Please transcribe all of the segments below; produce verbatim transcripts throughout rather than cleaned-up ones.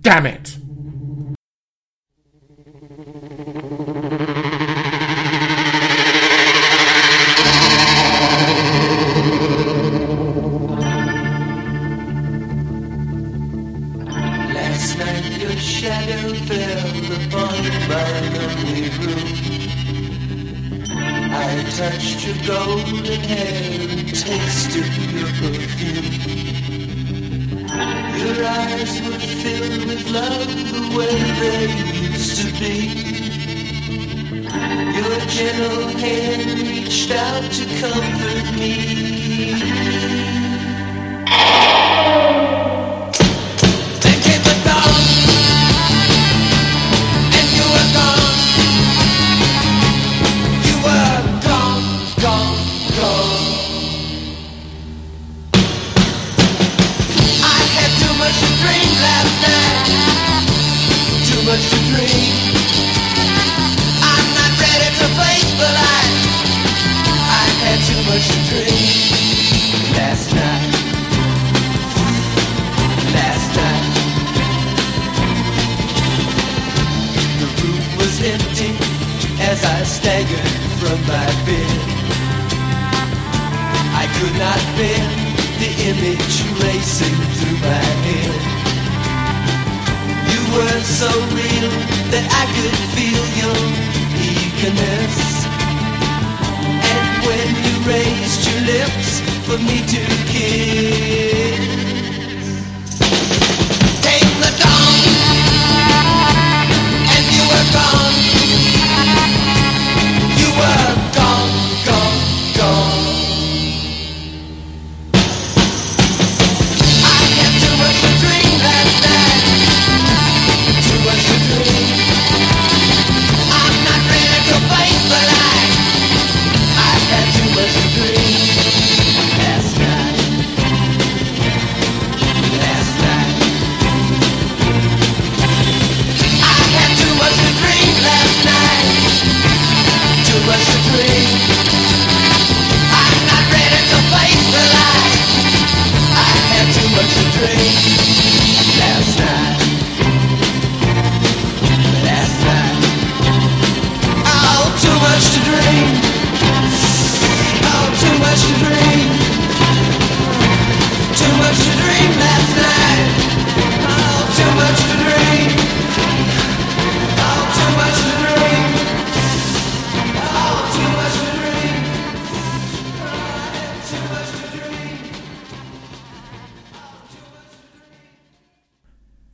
Damn it.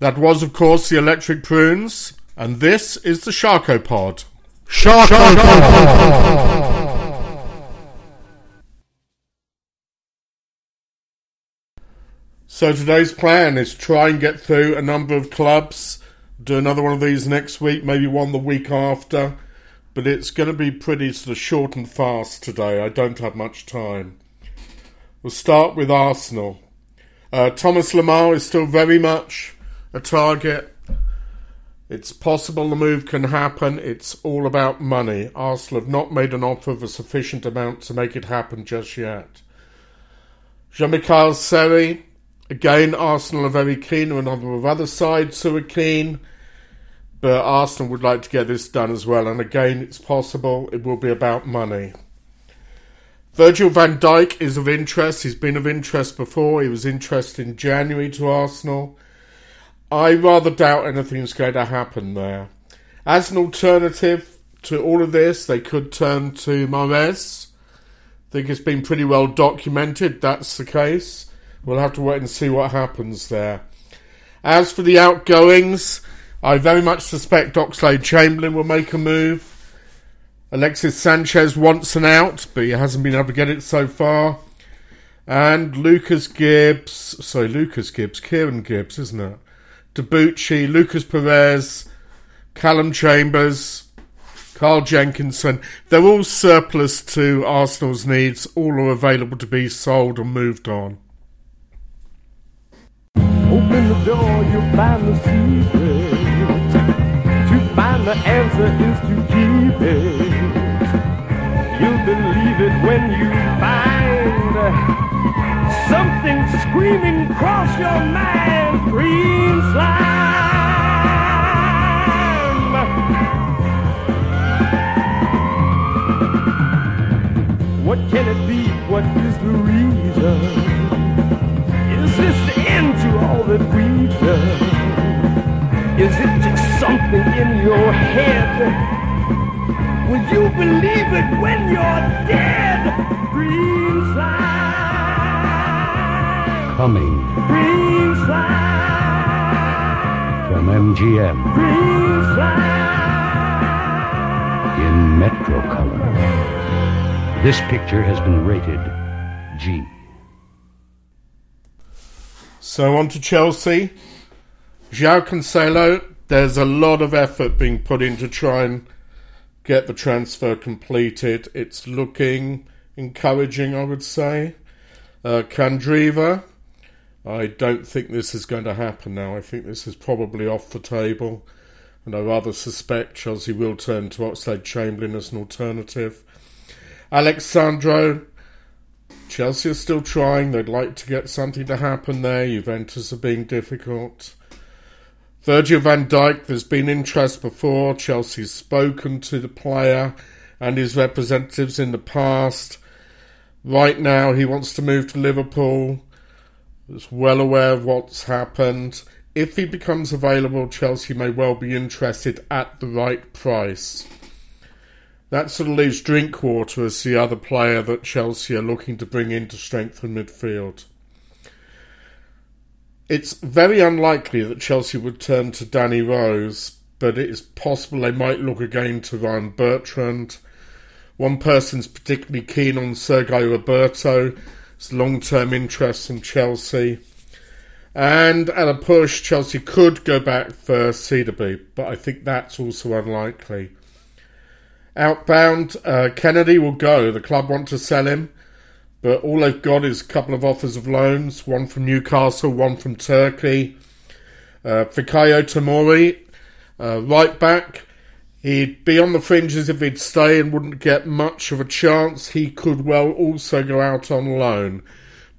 That was, of course, the Electric Prunes, and this is the SharkoPod. SharkoPod! So today's plan is try and get through a number of clubs, do another one of these next week, maybe one the week after, but it's going to be pretty sort of short and fast today. I don't have much time. We'll start with Arsenal. Uh, Thomas Lamar is still very much a target. It's possible the move can happen. It's all about money. Arsenal have not made an offer of a sufficient amount to make it happen just yet. Jean-Michel Seri, again, Arsenal are very keen, or a number of other sides who are keen, but Arsenal would like to get this done as well, and again, it's possible. It will be about money. Virgil van Dijk is of interest. He's been of interest before. He was interested in January to Arsenal. I rather doubt anything's going to happen there. As an alternative to all of this, they could turn to Mahrez. I think it's been pretty well documented that's the case. We'll have to wait and see what happens there. As for the outgoings, I very much suspect Oxlade-Chamberlain will make a move. Alexis Sanchez wants an out, but he hasn't been able to get it so far. And Lucas Gibbs, sorry, Lucas Gibbs, Kieran Gibbs, isn't it? Debuchy, Lucas Perez, Callum Chambers, Carl Jenkinson. They're all surplus to Arsenal's needs. All are available to be sold and moved on. Open the door, you'll find the secret. To find the answer is to keep it. You'll believe it when you find something screaming across your mind, green slime. What can it be? What is the reason? Is this the end to all that we've done? Is it just something in your head? Will you believe it when you're dead? Dreamsline. Coming. Dreamsline. From M G M. Dreamsline. In Metrocolor. This picture has been rated G. So on to Chelsea. João Cancelo, there's a lot of effort being put in to try and get the transfer completed. It's looking encouraging, I would say. Uh, Candreva, I don't think this is going to happen now. I think this is probably off the table. And I rather suspect Chelsea will turn to Oxlade-Chamberlain as an alternative. Alexandro, Chelsea are still trying. They'd like to get something to happen there. Juventus are being difficult. Virgil van Dijk, there's been interest before. Chelsea's spoken to the player and his representatives in the past. Right now, he wants to move to Liverpool. He's well aware of what's happened. If he becomes available, Chelsea may well be interested at the right price. That sort of leaves Drinkwater as the other player that Chelsea are looking to bring in to strengthen midfield. It's very unlikely that Chelsea would turn to Danny Rose, but it is possible they might look again to Ryan Bertrand. One person's particularly keen on Sergio Roberto. It's long-term interest from Chelsea. And at a push, Chelsea could go back for Cedarby, but I think that's also unlikely. Outbound, uh, Kennedy will go. The club want to sell him. But all they've got is a couple of offers of loans, one from Newcastle, one from Turkey. Uh, Fikayo Tomori, uh, right back. He'd be on the fringes if he'd stay and wouldn't get much of a chance. He could well also go out on loan.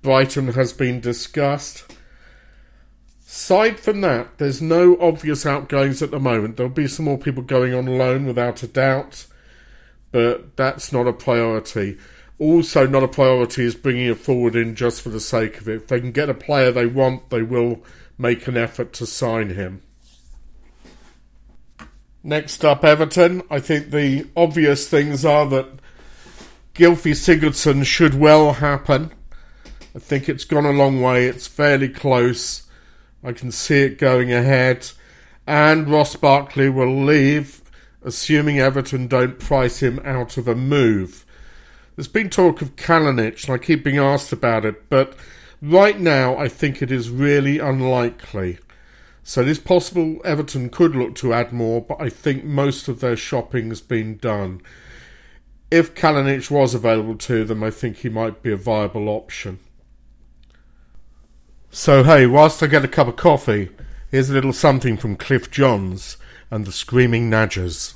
Brighton has been discussed. Aside from that, there's no obvious outgoings at the moment. There'll be some more people going on loan without a doubt, but that's not a priority. Also not a priority is bringing it forward in just for the sake of it. If they can get a player they want, they will make an effort to sign him. Next up, Everton. I think the obvious things are that Gylfi Sigurdsson should well happen. I think it's gone a long way. It's fairly close. I can see it going ahead. And Ross Barkley will leave, assuming Everton don't price him out of a move. There's been talk of Kalinic, and I keep being asked about it, but right now I think it is really unlikely. So it is possible Everton could look to add more, but I think most of their shopping has been done. If Kalinic was available to them, I think he might be a viable option. So hey, whilst I get a cup of coffee, here's a little something from Cliff Johns and the Screaming Nadgers.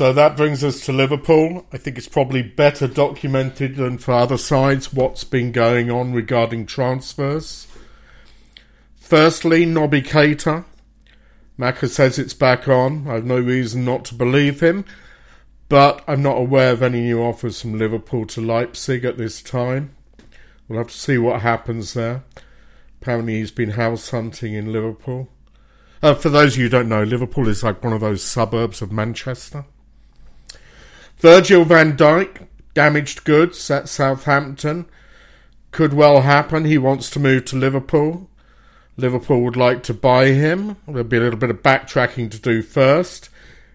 So that brings us to Liverpool. I think it's probably better documented than for other sides what's been going on regarding transfers. Firstly, Naby Keita. Maka says it's back on. I have no reason not to believe him, but I'm not aware of any new offers from Liverpool to Leipzig at this time. We'll have to see what happens there. Apparently he's been house hunting in Liverpool. Uh, for those of you who don't know, Liverpool is like one of those suburbs of Manchester. Virgil van Dijk, damaged goods at Southampton. Could well happen. He wants to move to Liverpool. Liverpool would like to buy him. There'll be a little bit of backtracking to do first.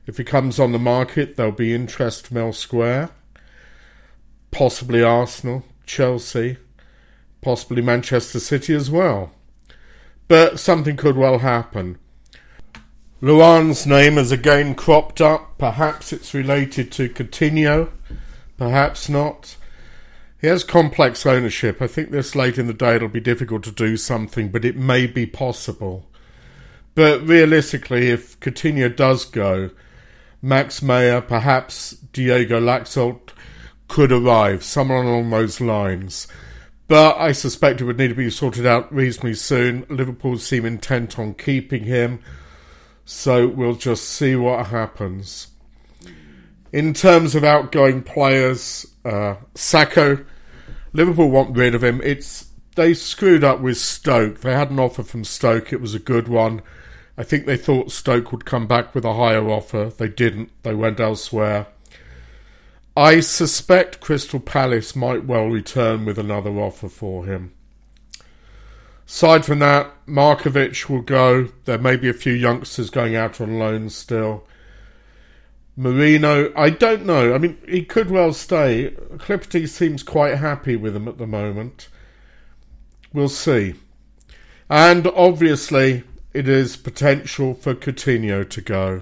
If he comes on the market, there'll be interest from elsewhere. Possibly Arsenal, Chelsea, possibly Manchester City as well. But something could well happen. Luan's name has again cropped up. Perhaps it's related to Coutinho. Perhaps not. He has complex ownership. I think this late in the day it'll be difficult to do something, but it may be possible. But realistically, if Coutinho does go, Max Meyer, perhaps Diego Laxalt could arrive. Someone along those lines. But I suspect it would need to be sorted out reasonably soon. Liverpool seem intent on keeping him, so we'll just see what happens. In terms of outgoing players, uh, Sakho, Liverpool want rid of him. It's they screwed up with Stoke. They had an offer from Stoke. It was a good one. I think they thought Stoke would come back with a higher offer. They didn't. They went elsewhere. I suspect Crystal Palace might well return with another offer for him. Aside from that, Markovic will go. There may be a few youngsters going out on loan still. Marino, I don't know. I mean, he could well stay. Klipti seems quite happy with him at the moment. We'll see. And obviously, it is potential for Coutinho to go.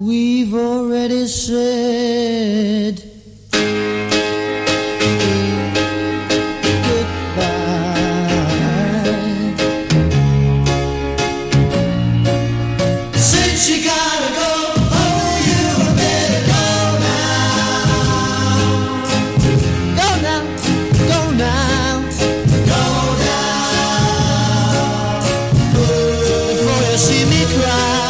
We've already said goodbye. Since you gotta go, oh, you better go now. Go now, go now, go now. Before you see me cry.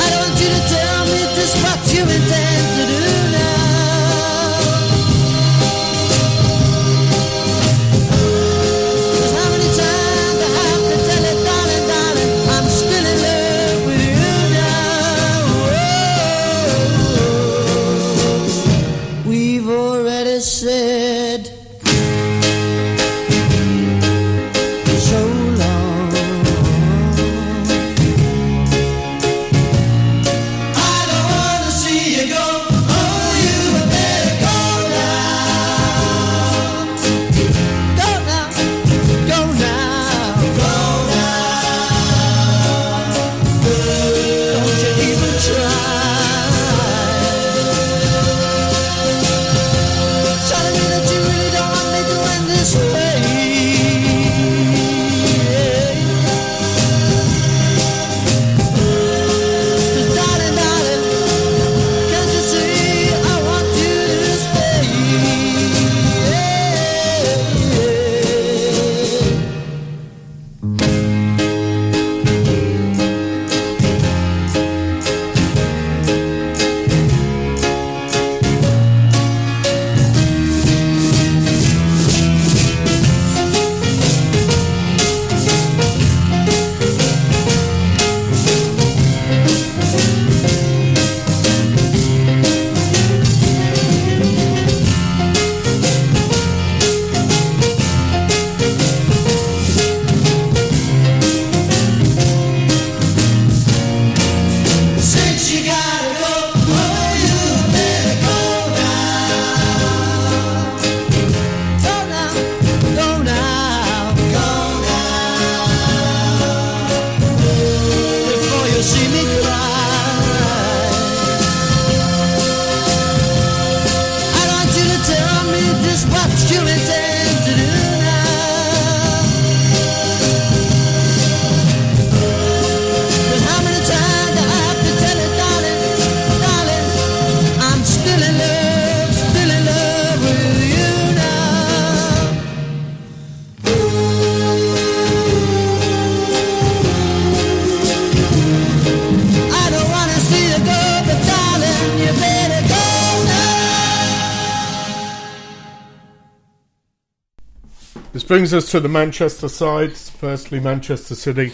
This brings us to the Manchester sides. Firstly, Manchester City,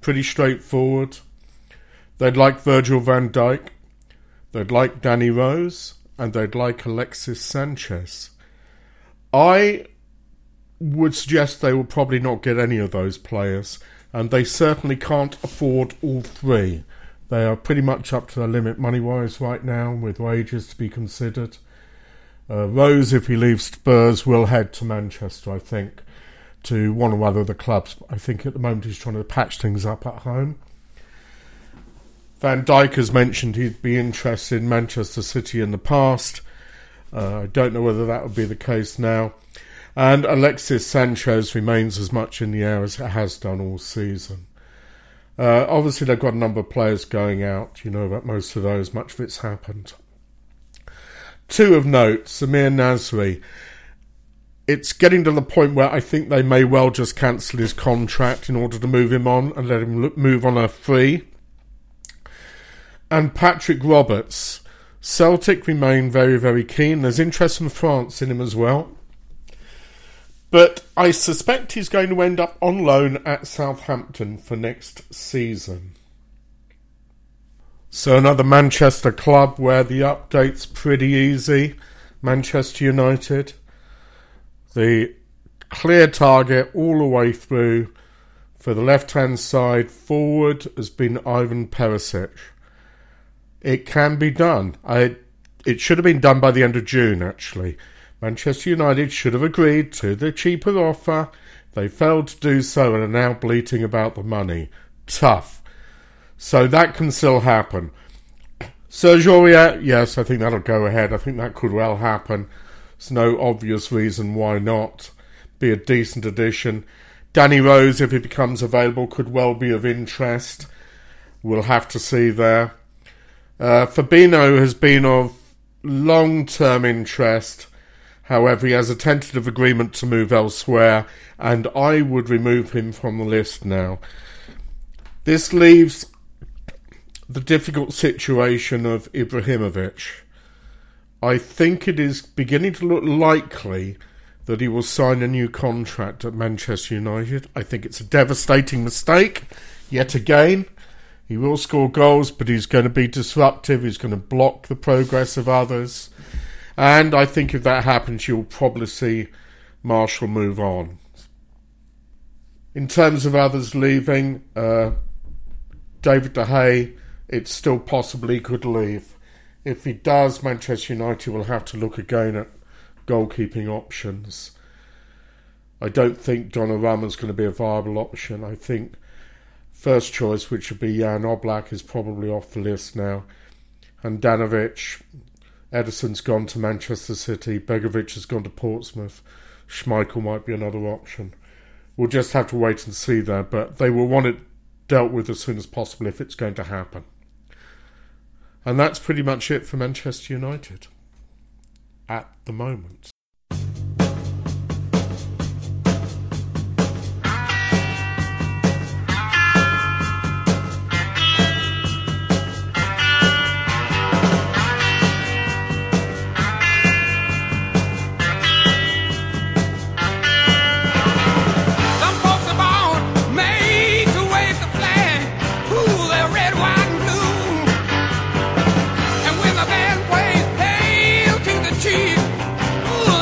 pretty straightforward. They'd like Virgil van Dijk, they'd like Danny Rose, and they'd like Alexis Sanchez. I would suggest they will probably not get any of those players, and they certainly can't afford all three. They are pretty much up to their limit money-wise right now, with wages to be considered. Uh, Rose, if he leaves Spurs, will head to Manchester, I think, to one or other of the clubs. I think at the moment he's trying to patch things up at home. Van Dijk has mentioned he'd be interested in Manchester City in the past. Uh, I don't know whether that would be the case now. And Alexis Sanchez remains as much in the air as it has done all season. Uh, obviously, they've got a number of players going out. You know about most of those. Much of it's happened. Two of note, Samir Nasri. It's getting to the point where I think they may well just cancel his contract in order to move him on and let him move on a free. And Patrick Roberts. Celtic remain very, very keen. There's interest from France in him as well. But I suspect he's going to end up on loan at Southampton for next season. So another Manchester club where the update's pretty easy. Manchester United. The clear target all the way through for the left-hand side forward has been Ivan Perisic. It can be done. I, it should have been done by the end of June, actually. Manchester United should have agreed to the cheaper offer. They failed to do so and are now bleating about the money. Tough. So that can still happen. Serge Aurier, yes, I think that'll go ahead. I think that could well happen. There's no obvious reason why not. Be a decent addition. Danny Rose, if he becomes available, could well be of interest. We'll have to see there. Uh, Fabinho has been of long-term interest. However, he has a tentative agreement to move elsewhere, and I would remove him from the list now. This leaves the difficult situation of Ibrahimovic. I think it is beginning to look likely that he will sign a new contract at Manchester United. I think it's a devastating mistake, yet again. He will score goals, but he's going to be disruptive. He's going to block the progress of others. And I think if that happens, you'll probably see Martial move on. In terms of others leaving, uh, David De Gea, it's still possible he could leave. If he does, Manchester United will have to look again at goalkeeping options. I don't think Donnarumma's going to be a viable option. I think first choice, which would be Jan Oblak, is probably off the list now. Handanovic, Ederson's gone to Manchester City, Begovic has gone to Portsmouth, Schmeichel might be another option. We'll just have to wait and see there, but they will want it dealt with as soon as possible if it's going to happen. And that's pretty much it for Manchester United at the moment. Ooh.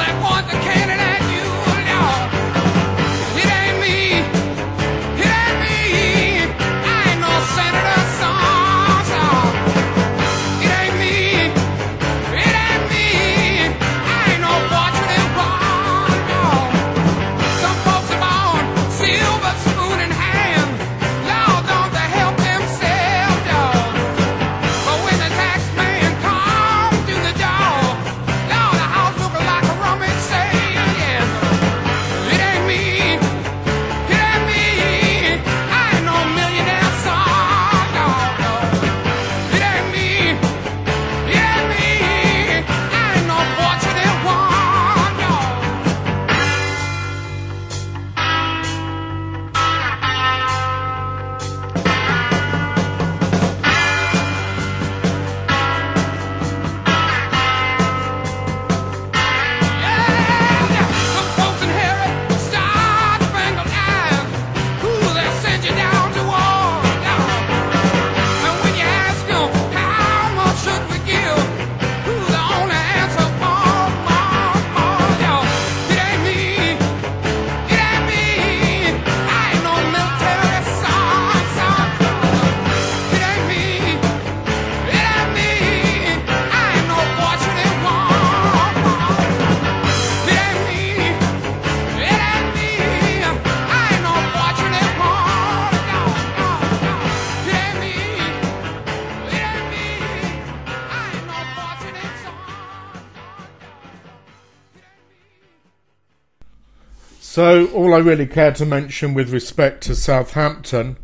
So all I really care to mention with respect to Southampton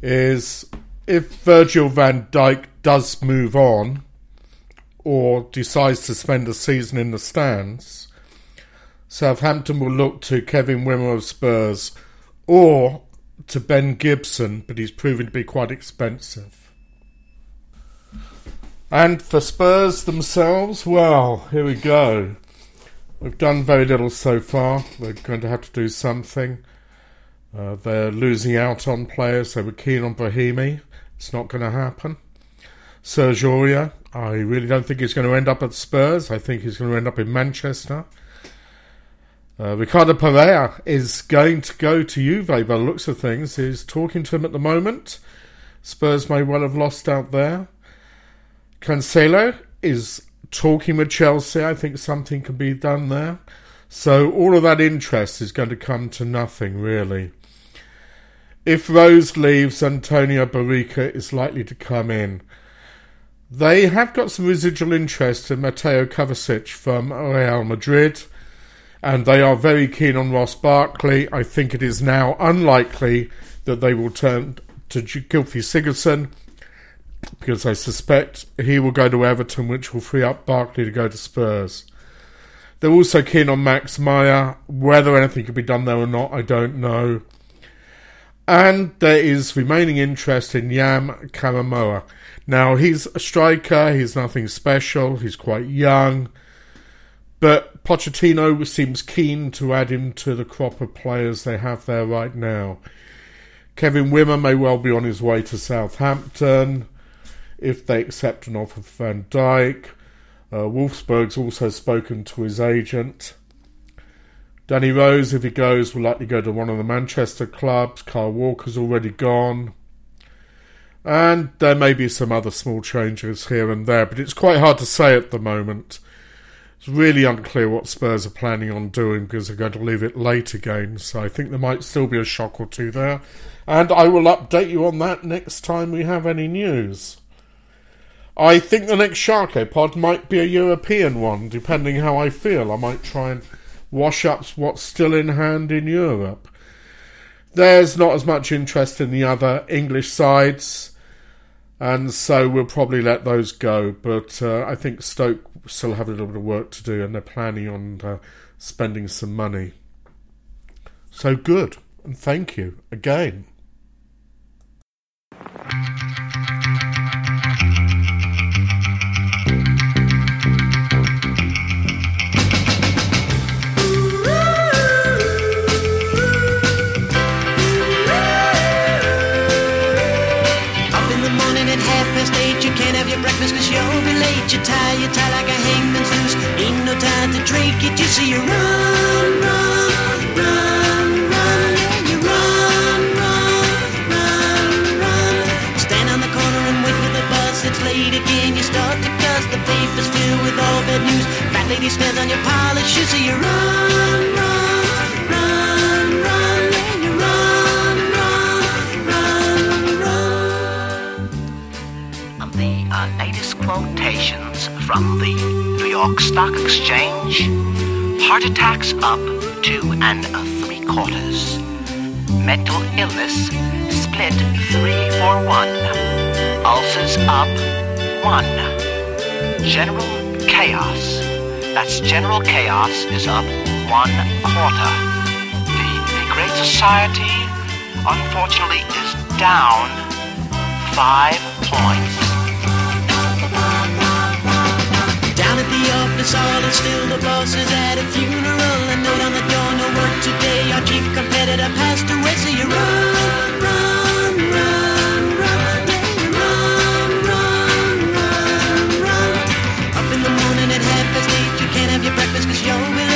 is if Virgil van Dijk does move on or decides to spend a season in the stands, Southampton will look to Kevin Wimmer of Spurs or to Ben Gibson, but he's proven to be quite expensive. And for Spurs themselves, well, here we go. We've done very little so far. They're going to have to do something. Uh, they're losing out on players. They were keen on Brahimi. It's not going to happen. Serge Aurier, I really don't think he's going to end up at Spurs. I think he's going to end up in Manchester. Uh, Ricardo Pereira is going to go to Juve by the looks of things. He's talking to him at the moment. Spurs may well have lost out there. Cancelo is talking with Chelsea. I think something can be done there. So all of that interest is going to come to nothing, really. If Rose leaves, Antonio Barica is likely to come in. They have got some residual interest in Mateo Kovacic from Real Madrid, and they are very keen on Ross Barkley. I think it is now unlikely that they will turn to Gylfi Sigurdsson, because I suspect he will go to Everton, which will free up Barkley to go to Spurs. They're also keen on Max Meyer. Whether anything can be done there or not, I don't know. And there is remaining interest in Yam Karamoa. Now, he's a striker. He's nothing special. He's quite young. But Pochettino seems keen to add him to the crop of players they have there right now. Kevin Wimmer may well be on his way to Southampton if they accept an offer for Van Dijk. Uh, Wolfsburg's also spoken to his agent. Danny Rose, if he goes, will likely go to one of the Manchester clubs. Kyle Walker's already gone. And there may be some other small changes here and there, but it's quite hard to say at the moment. It's really unclear what Spurs are planning on doing because they're going to leave it late again. So I think there might still be a shock or two there. And I will update you on that next time we have any news. I think the next SharkoPod might be a European one, depending how I feel. I might try and wash up what's still in hand in Europe. There's not as much interest in the other English sides, and so we'll probably let those go. But uh, I think Stoke still have a little bit of work to do, and they're planning on uh, spending some money. So good, and thank you again. You're tired, you're tired like a hangman's loose. Ain't no time to drink it, you see you run, run, run, run. Yeah, you run, run, run, run. Stand on the corner and wait for the bus. It's late again, you start to cuss. The paper's filled with all bad news. Fat lady stares on your polish, you see you run, run, run, run. Yeah, you run, run, run, run. And they are latest quotations from the New York Stock Exchange. Heart attacks up two and three quarters. Mental illness split three for one. Ulcers up one. General chaos. That's general chaos is up one quarter. The, the Great Society, unfortunately, is down five points. Office all and still the boss is at a funeral. A note on the door, no work today. Our chief competitor passed away. So you run, run, run, run. Yeah, you run, run, run, run. Up in the morning at half past eight. You can't have your breakfast 'cause you're late.